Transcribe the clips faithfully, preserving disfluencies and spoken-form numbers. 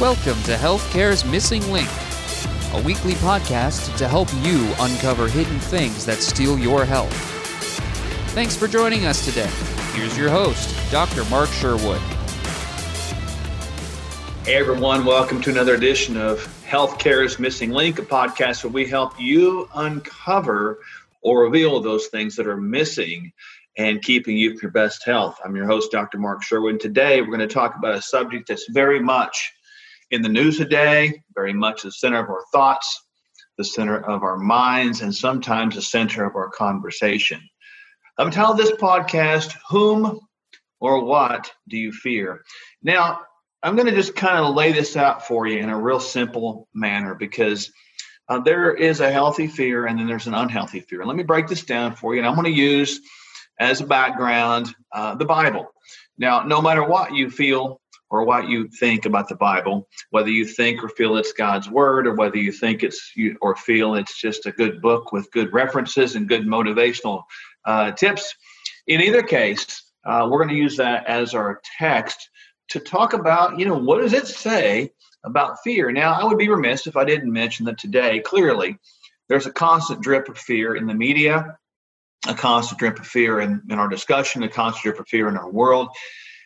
Welcome to Healthcare's Missing Link, a weekly podcast to help you uncover hidden things that steal your health. Thanks for joining us today. Here's your host, Doctor Mark Sherwood. Hey everyone, welcome to another edition of Healthcare's Missing Link, a podcast where we help you uncover or reveal those things that are missing and keeping you from your best health. I'm your host, Doctor Mark Sherwood. And today, we're going to talk about a subject that's very much in the news today, very much the center of our thoughts, the center of our minds, and sometimes the center of our conversation. I've titled this podcast, Whom or What Do You Fear? Now, I'm going to just kind of lay this out for you in a real simple manner because uh, there is a healthy fear and then there's an unhealthy fear. And let me break this down for you. And I'm going to use as a background, uh, the Bible. Now, no matter what you feel or what you think about the Bible, whether you think or feel it's God's word, or whether you think it's you or feel it's just a good book with good references and good motivational uh, tips, in either case, uh, we're going to use that as our text to talk about, you know, what does it say about fear? Now, I would be remiss if I didn't mention that today, clearly, there's a constant drip of fear in the media, a constant drip of fear in, in our discussion, a constant drip of fear in our world,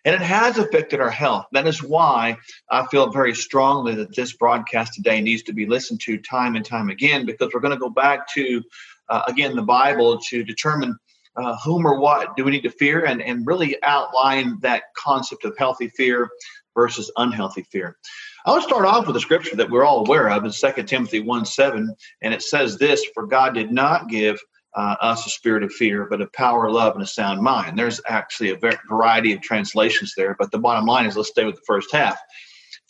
and it has affected our health. That is why I feel very strongly that this broadcast today needs to be listened to time and time again, because we're going to go back to, uh, again, the Bible to determine uh, whom or what do we need to fear and, and really outline that concept of healthy fear versus unhealthy fear. I want to start off with a scripture that we're all aware of in Second Timothy one seven, and it says this, "For God did not give Uh, us a spirit of fear, but a power, love, and a sound mind." There's actually a ver- variety of translations there, but the bottom line is let's stay with the first half.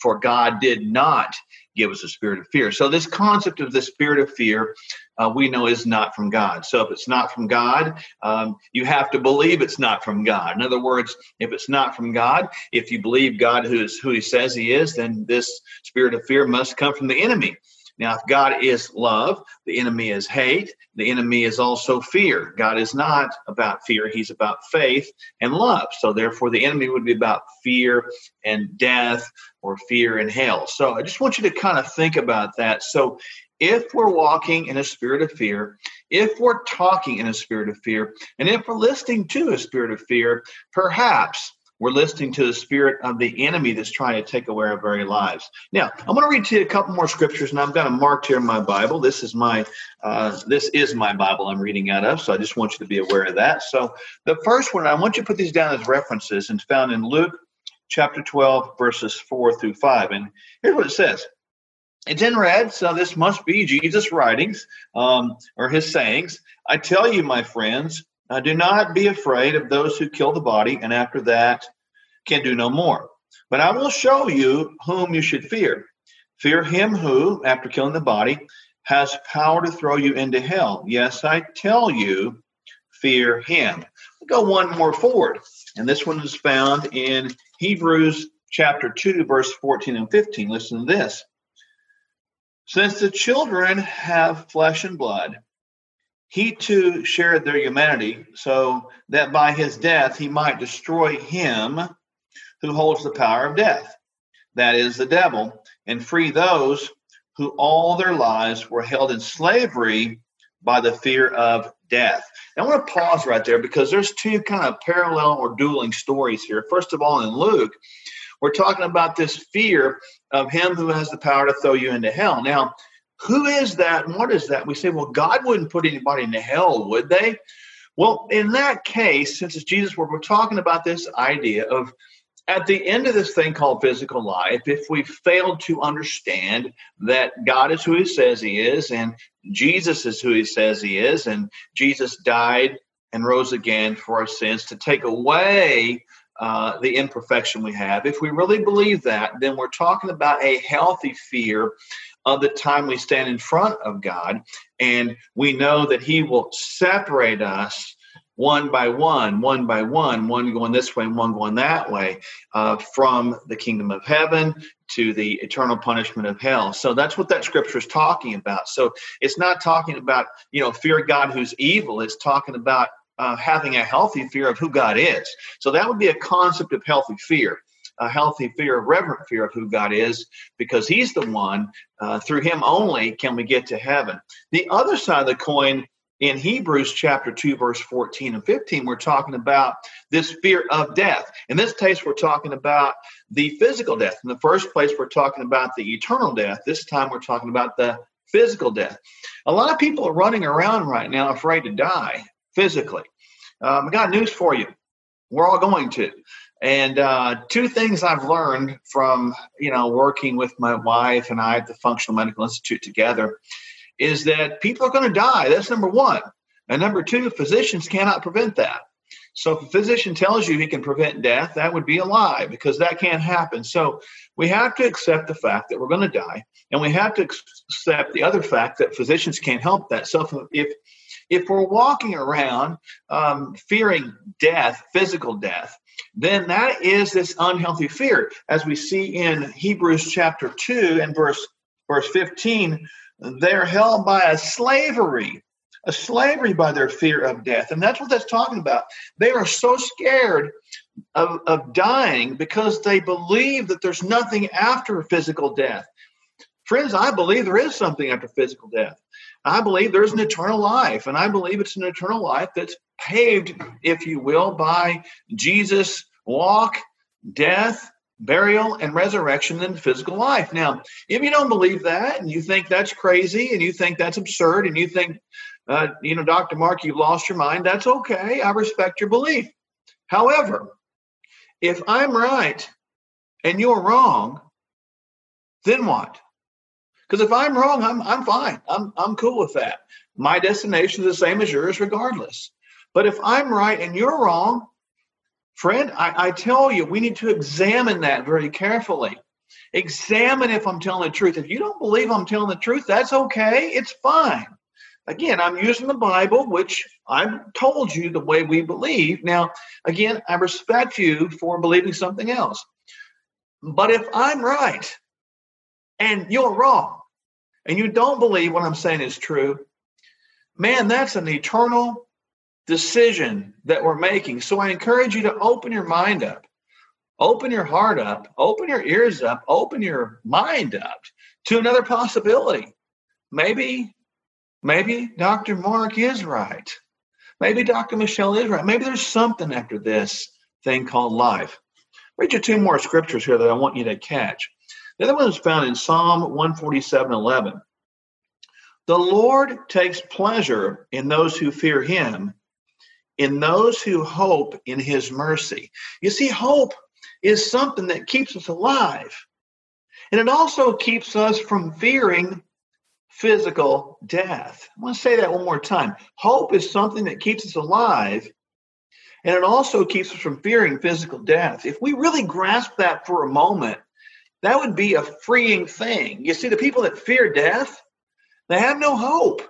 For God did not give us a spirit of fear. So this concept of the spirit of fear, uh, we know is not from God. So if it's not from God, um, you have to believe it's not from God. In other words, if it's not from God, if you believe God who is who he says he is, then this spirit of fear must come from the enemy. Now, if God is love, the enemy is hate. The enemy is also fear. God is not about fear. He's about faith and love. So therefore, the enemy would be about fear and death or fear and hell. So I just want you to kind of think about that. So if we're walking in a spirit of fear, if we're talking in a spirit of fear, and if we're listening to a spirit of fear, perhaps we're listening to the spirit of the enemy that's trying to take away our very lives. Now, I'm going to read to you a couple more scriptures, and I've got them marked here in my Bible. This is my uh, this is my Bible I'm reading out of, so I just want you to be aware of that. So the first one, I want you to put these down as references, and it's found in Luke chapter twelve, verses four through five. And here's what it says. It's in red, so this must be Jesus' writings um, or his sayings. "I tell you, my friends, Uh, do not be afraid of those who kill the body, and after that can do no more. But I will show you whom you should fear. Fear him who, after killing the body, has power to throw you into hell. Yes, I tell you, fear him." We'll go one more forward, and this one is found in Hebrews chapter two, verse fourteen and fifteen. Listen to this. "Since the children have flesh and blood, he too shared their humanity, so that by his death he might destroy him who holds the power of death, that is the devil, and free those who all their lives were held in slavery by the fear of death." Now, I want to pause right there because there's two kind of parallel or dueling stories here. First of all, in Luke, we're talking about this fear of him who has the power to throw you into hell. Now, who is that and what is that? We say, well, God wouldn't put anybody into hell, would they? Well, in that case, since it's Jesus' word, we're talking about this idea of at the end of this thing called physical life, if we fail to understand that God is who he says he is and Jesus is who he says he is and Jesus died and rose again for our sins to take away Uh, the imperfection we have. If we really believe that, then we're talking about a healthy fear of the time we stand in front of God, and we know that he will separate us one by one, one by one, one going this way and one going that way, uh, from the kingdom of heaven to the eternal punishment of hell. So that's what that scripture is talking about. So it's not talking about, you know, fear God who's evil. It's talking about Uh, having a healthy fear of who God is. So that would be a concept of healthy fear. a healthy fear, a reverent fear of who God is, because he's the one, uh, through him only can we get to heaven. The other side of the coin, in Hebrews chapter two, verse fourteen and fifteen, we're talking about this fear of death. In this case, we're talking about the physical death. In the first place, we're talking about the eternal death. This time, we're talking about the physical death. A lot of people are running around right now afraid to die physically. Um, I got news for you. We're all going to. And uh, two things I've learned from, you know, working with my wife and I at the Functional Medical Institute together is that people are going to die. That's number one. And number two, physicians cannot prevent that. So if a physician tells you he can prevent death, that would be a lie, because that can't happen. So we have to accept the fact that we're going to die, and we have to accept the other fact that physicians can't help that. So if if we're walking around um, fearing death, physical death, then that is this unhealthy fear. As we see in Hebrews chapter two and verse verse fifteen, they're held by a slavery, a slavery by their fear of death. And that's what that's talking about. They are so scared of, of dying because they believe that there's nothing after physical death. Friends, I believe there is something after physical death. I believe there's an eternal life, and I believe it's an eternal life that's paved, if you will, by Jesus' walk, death, burial, and resurrection in physical life. Now, if you don't believe that, and you think that's crazy, and you think that's absurd, and you think, uh, you know, Doctor Mark, you've lost your mind, that's okay. I respect your belief. However, if I'm right and you're wrong, then what? Because if I'm wrong, I'm I'm fine. I'm I'm cool with that. My destination is the same as yours, regardless. But if I'm right and you're wrong, friend, I, I tell you, we need to examine that very carefully. Examine if I'm telling the truth. If you don't believe I'm telling the truth, that's okay. It's fine. Again, I'm using the Bible, which I've told you the way we believe. Now, again, I respect you for believing something else. But if I'm right and you're wrong and you don't believe what I'm saying is true, man, that's an eternal decision that we're making. So I encourage you to open your mind up, open your heart up, open your ears up, open your mind up to another possibility. Maybe, maybe Doctor Mark is right. Maybe Doctor Michelle is right. Maybe there's something after this thing called life. Read you two more scriptures here that I want you to catch. The other one is found in Psalm one forty-seven eleven. The Lord takes pleasure in those who fear him, in those who hope in his mercy. You see, hope is something that keeps us alive. And it also keeps us from fearing physical death. I want to say that one more time. Hope is something that keeps us alive. And it also keeps us from fearing physical death. If we really grasp that for a moment, that would be a freeing thing. You see, the people that fear death, they have no hope.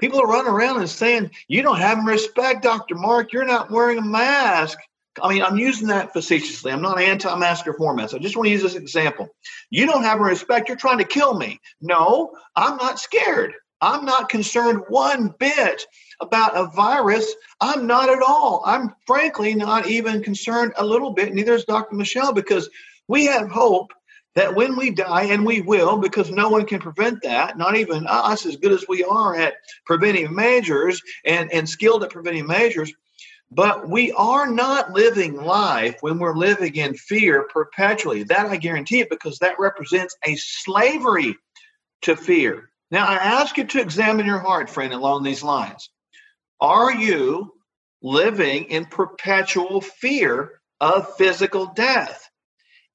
People are running around and saying, you don't have respect, Doctor Mark. You're not wearing a mask. I mean, I'm using that facetiously. I'm not anti-masker for mask. I just want to use this example. You don't have respect. You're trying to kill me. No, I'm not scared. I'm not concerned one bit about a virus. I'm not at all. I'm frankly not even concerned a little bit. Neither is Doctor Michelle, because we have hope that when we die, and we will, because no one can prevent that, not even us, as good as we are at preventive measures and, and skilled at preventive measures, but we are not living life when we're living in fear perpetually. That I guarantee it, because that represents a slavery to fear. Now, I ask you to examine your heart, friend, along these lines. Are you living in perpetual fear of physical death?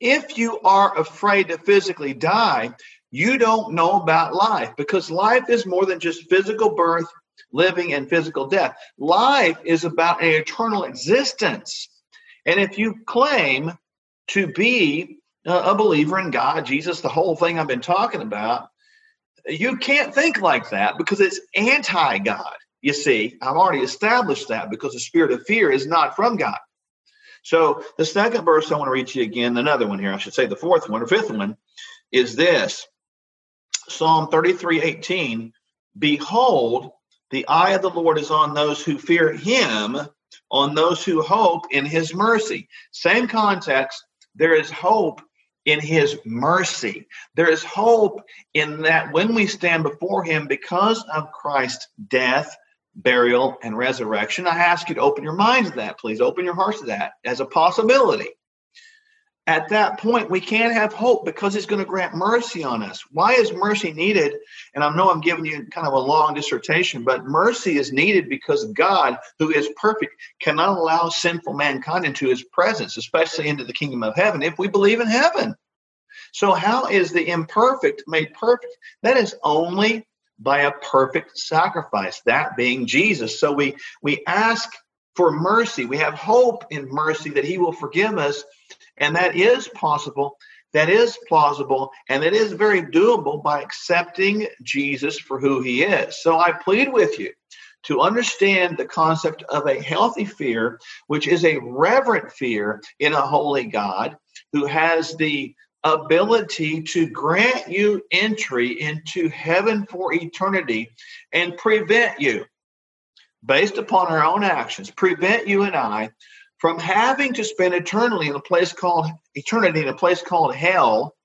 If you are afraid to physically die, you don't know about life, because life is more than just physical birth, living, and physical death. Life is about an eternal existence. And if you claim to be a believer in God, Jesus, the whole thing I've been talking about, you can't think like that, because it's anti-God. You see, I've already established that, because the spirit of fear is not from God. So the second verse I want to read to you again, another one here, I should say the fourth one or fifth one, is this. Psalm thirty-three eighteen, behold, the eye of the Lord is on those who fear him, on those who hope in his mercy. Same context, There is hope in his mercy. There is hope in that when we stand before him because of Christ's death, burial, and resurrection. I ask you to open your minds to that, please. Open your hearts to that as a possibility. At that point, we can have hope because it's going to grant mercy on us. Why is mercy needed? And I know I'm giving you kind of a long dissertation, but mercy is needed because God, who is perfect, cannot allow sinful mankind into his presence, especially into the kingdom of heaven, if we believe in heaven. So how is the imperfect made perfect? That is only by a perfect sacrifice, that being Jesus. So we, we ask for mercy. We have hope in mercy that he will forgive us. And that is possible, that is plausible, and that is very doable by accepting Jesus for who he is. So I plead with you to understand the concept of a healthy fear, which is a reverent fear in a holy God who has the ability to grant you entry into heaven for eternity and prevent you, based upon our own actions, prevent you and I from having to spend eternally in a place called eternity in a place called hell,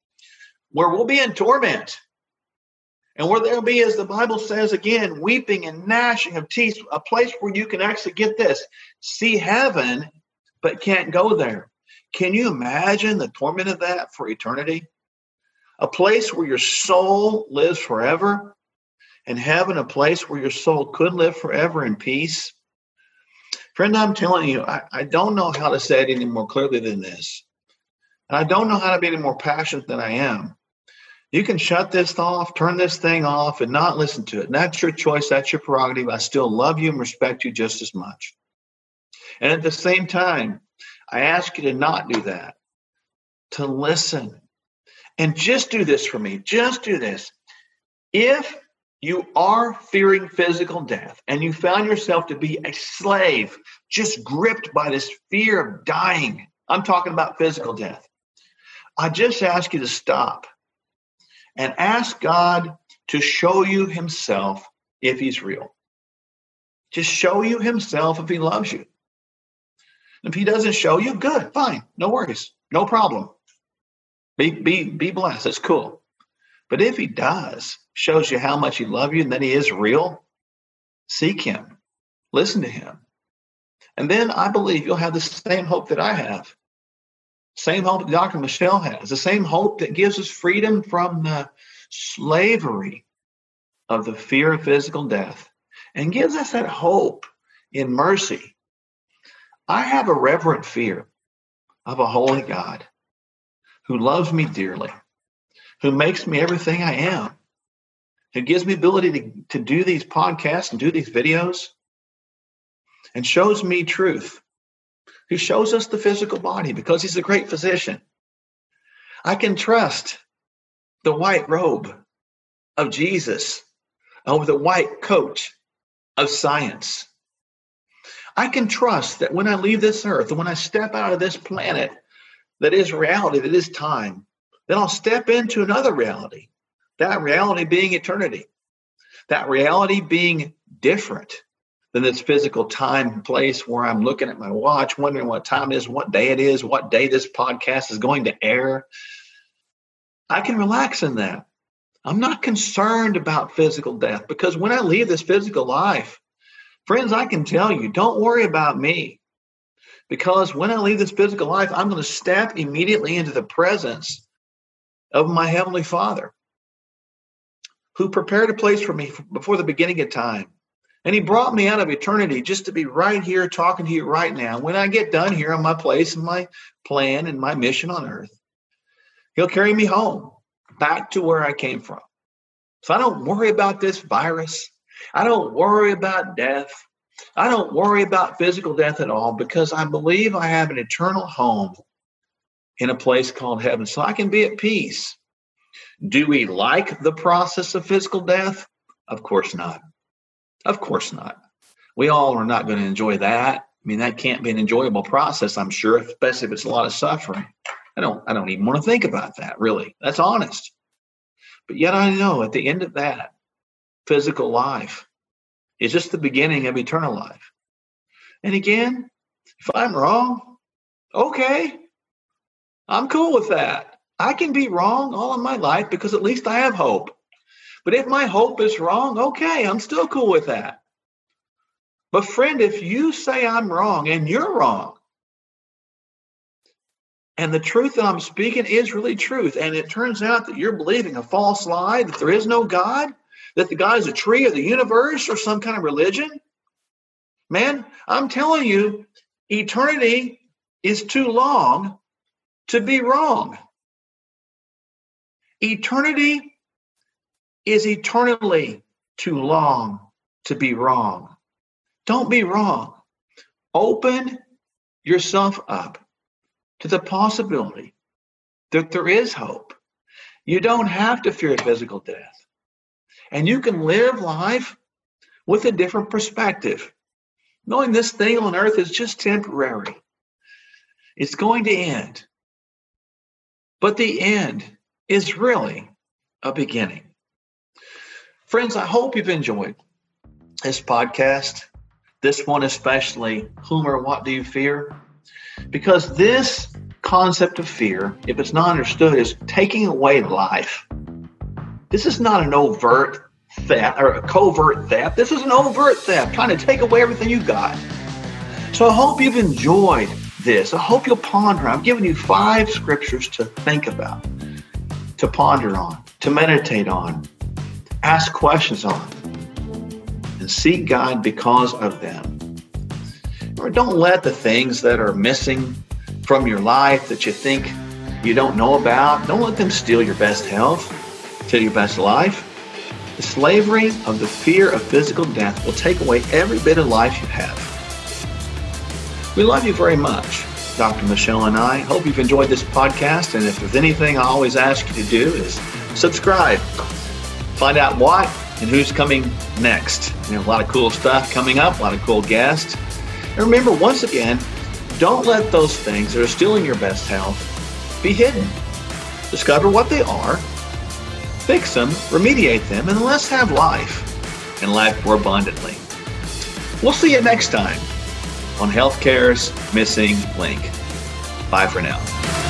where we'll be in torment. And where there'll be, as the Bible says again, weeping and gnashing of teeth, a place where you can actually get this, see heaven, but can't go there. Can you imagine the torment of that for eternity? A place where your soul lives forever, and heaven, a place where your soul could live forever in peace. Friend, I'm telling you, I, I don't know how to say it any more clearly than this. And I don't know how to be any more passionate than I am. You can shut this off, turn this thing off, and not listen to it. And that's your choice. That's your prerogative. I still love you and respect you just as much. And at the same time, I ask you to not do that, to listen. And just do this for me. Just do this. If you are fearing physical death and you found yourself to be a slave, just gripped by this fear of dying, I'm talking about physical death, I just ask you to stop and ask God to show you himself if he's real. Just show you himself if he loves you. If he doesn't show you, good, fine, no worries, no problem. Be, be, be blessed, that's cool. But if he does, shows you how much he loves you and that he is real, seek him, listen to him. And then I believe you'll have the same hope that I have, same hope that Doctor Michelle has, the same hope that gives us freedom from the slavery of the fear of physical death and gives us that hope in mercy. I have a reverent fear of a holy God who loves me dearly, who makes me everything I am, who gives me ability to, to do these podcasts and do these videos, and shows me truth, who shows us the physical body because he's a great physician. I can trust the white robe of Jesus over the white coat of science. I can trust that when I leave this earth, and when I step out of this planet that is reality, that is time, then I'll step into another reality, that reality being eternity, that reality being different than this physical time and place where I'm looking at my watch, wondering what time it is, what day it is, what day this podcast is going to air. I can relax in that. I'm not concerned about physical death because when I leave this physical life, friends, I can tell you, don't worry about me, because when I leave this physical life, I'm going to step immediately into the presence of my Heavenly Father, who prepared a place for me before the beginning of time. And he brought me out of eternity just to be right here talking to you right now. When I get done here on my place and my plan and my mission on earth, he'll carry me home back to where I came from. So I don't worry about this virus. I don't worry about death. I don't worry about physical death at all because I believe I have an eternal home in a place called heaven. So I can be at peace. Do we like the process of physical death? Of course not. Of course not. We all are not going to enjoy that. I mean, that can't be an enjoyable process, I'm sure, especially if it's a lot of suffering. I don't, I don't even want to think about that, really. That's honest. But yet I know at the end of that, physical life is just the beginning of eternal life. And again, if I'm wrong, okay, I'm cool with that. I can be wrong all of my life because at least I have hope. But if my hope is wrong, okay, I'm still cool with that. But friend, if you say I'm wrong and you're wrong, and the truth that I'm speaking is really truth, and it turns out that you're believing a false lie, that there is no God, that the God is a tree or the universe or some kind of religion, man, I'm telling you, eternity is too long to be wrong. Eternity is eternally too long to be wrong. Don't be wrong. Open yourself up to the possibility that there is hope. You don't have to fear physical death. And you can live life with a different perspective, knowing this thing on earth is just temporary. It's going to end. But the end is really a beginning. Friends, I hope you've enjoyed this podcast, this one especially, whom or what do you fear? Because this concept of fear, if it's not understood, is taking away life. This is not an overt theft or a covert theft. This is an overt theft, trying to take away everything you got. So I hope you've enjoyed this. I hope you'll ponder. I've given you five scriptures to think about, to ponder on, to meditate on, ask questions on, and seek God because of them. Or don't let the things that are missing from your life that you think you don't know about, don't let them steal your best health, steal your best life. The slavery of the fear of physical death will take away every bit of life you have. We love you very much, Doctor Michelle and I. Hope you've enjoyed this podcast. And if there's anything I always ask you to do is subscribe. Find out what and who's coming next. You know, a lot of cool stuff coming up, a lot of cool guests. And remember, once again, don't let those things that are stealing your best health be hidden. Discover what they are, fix them, remediate them, and let's have life and life more abundantly. We'll see you next time on Healthcare's Missing Link. Bye for now.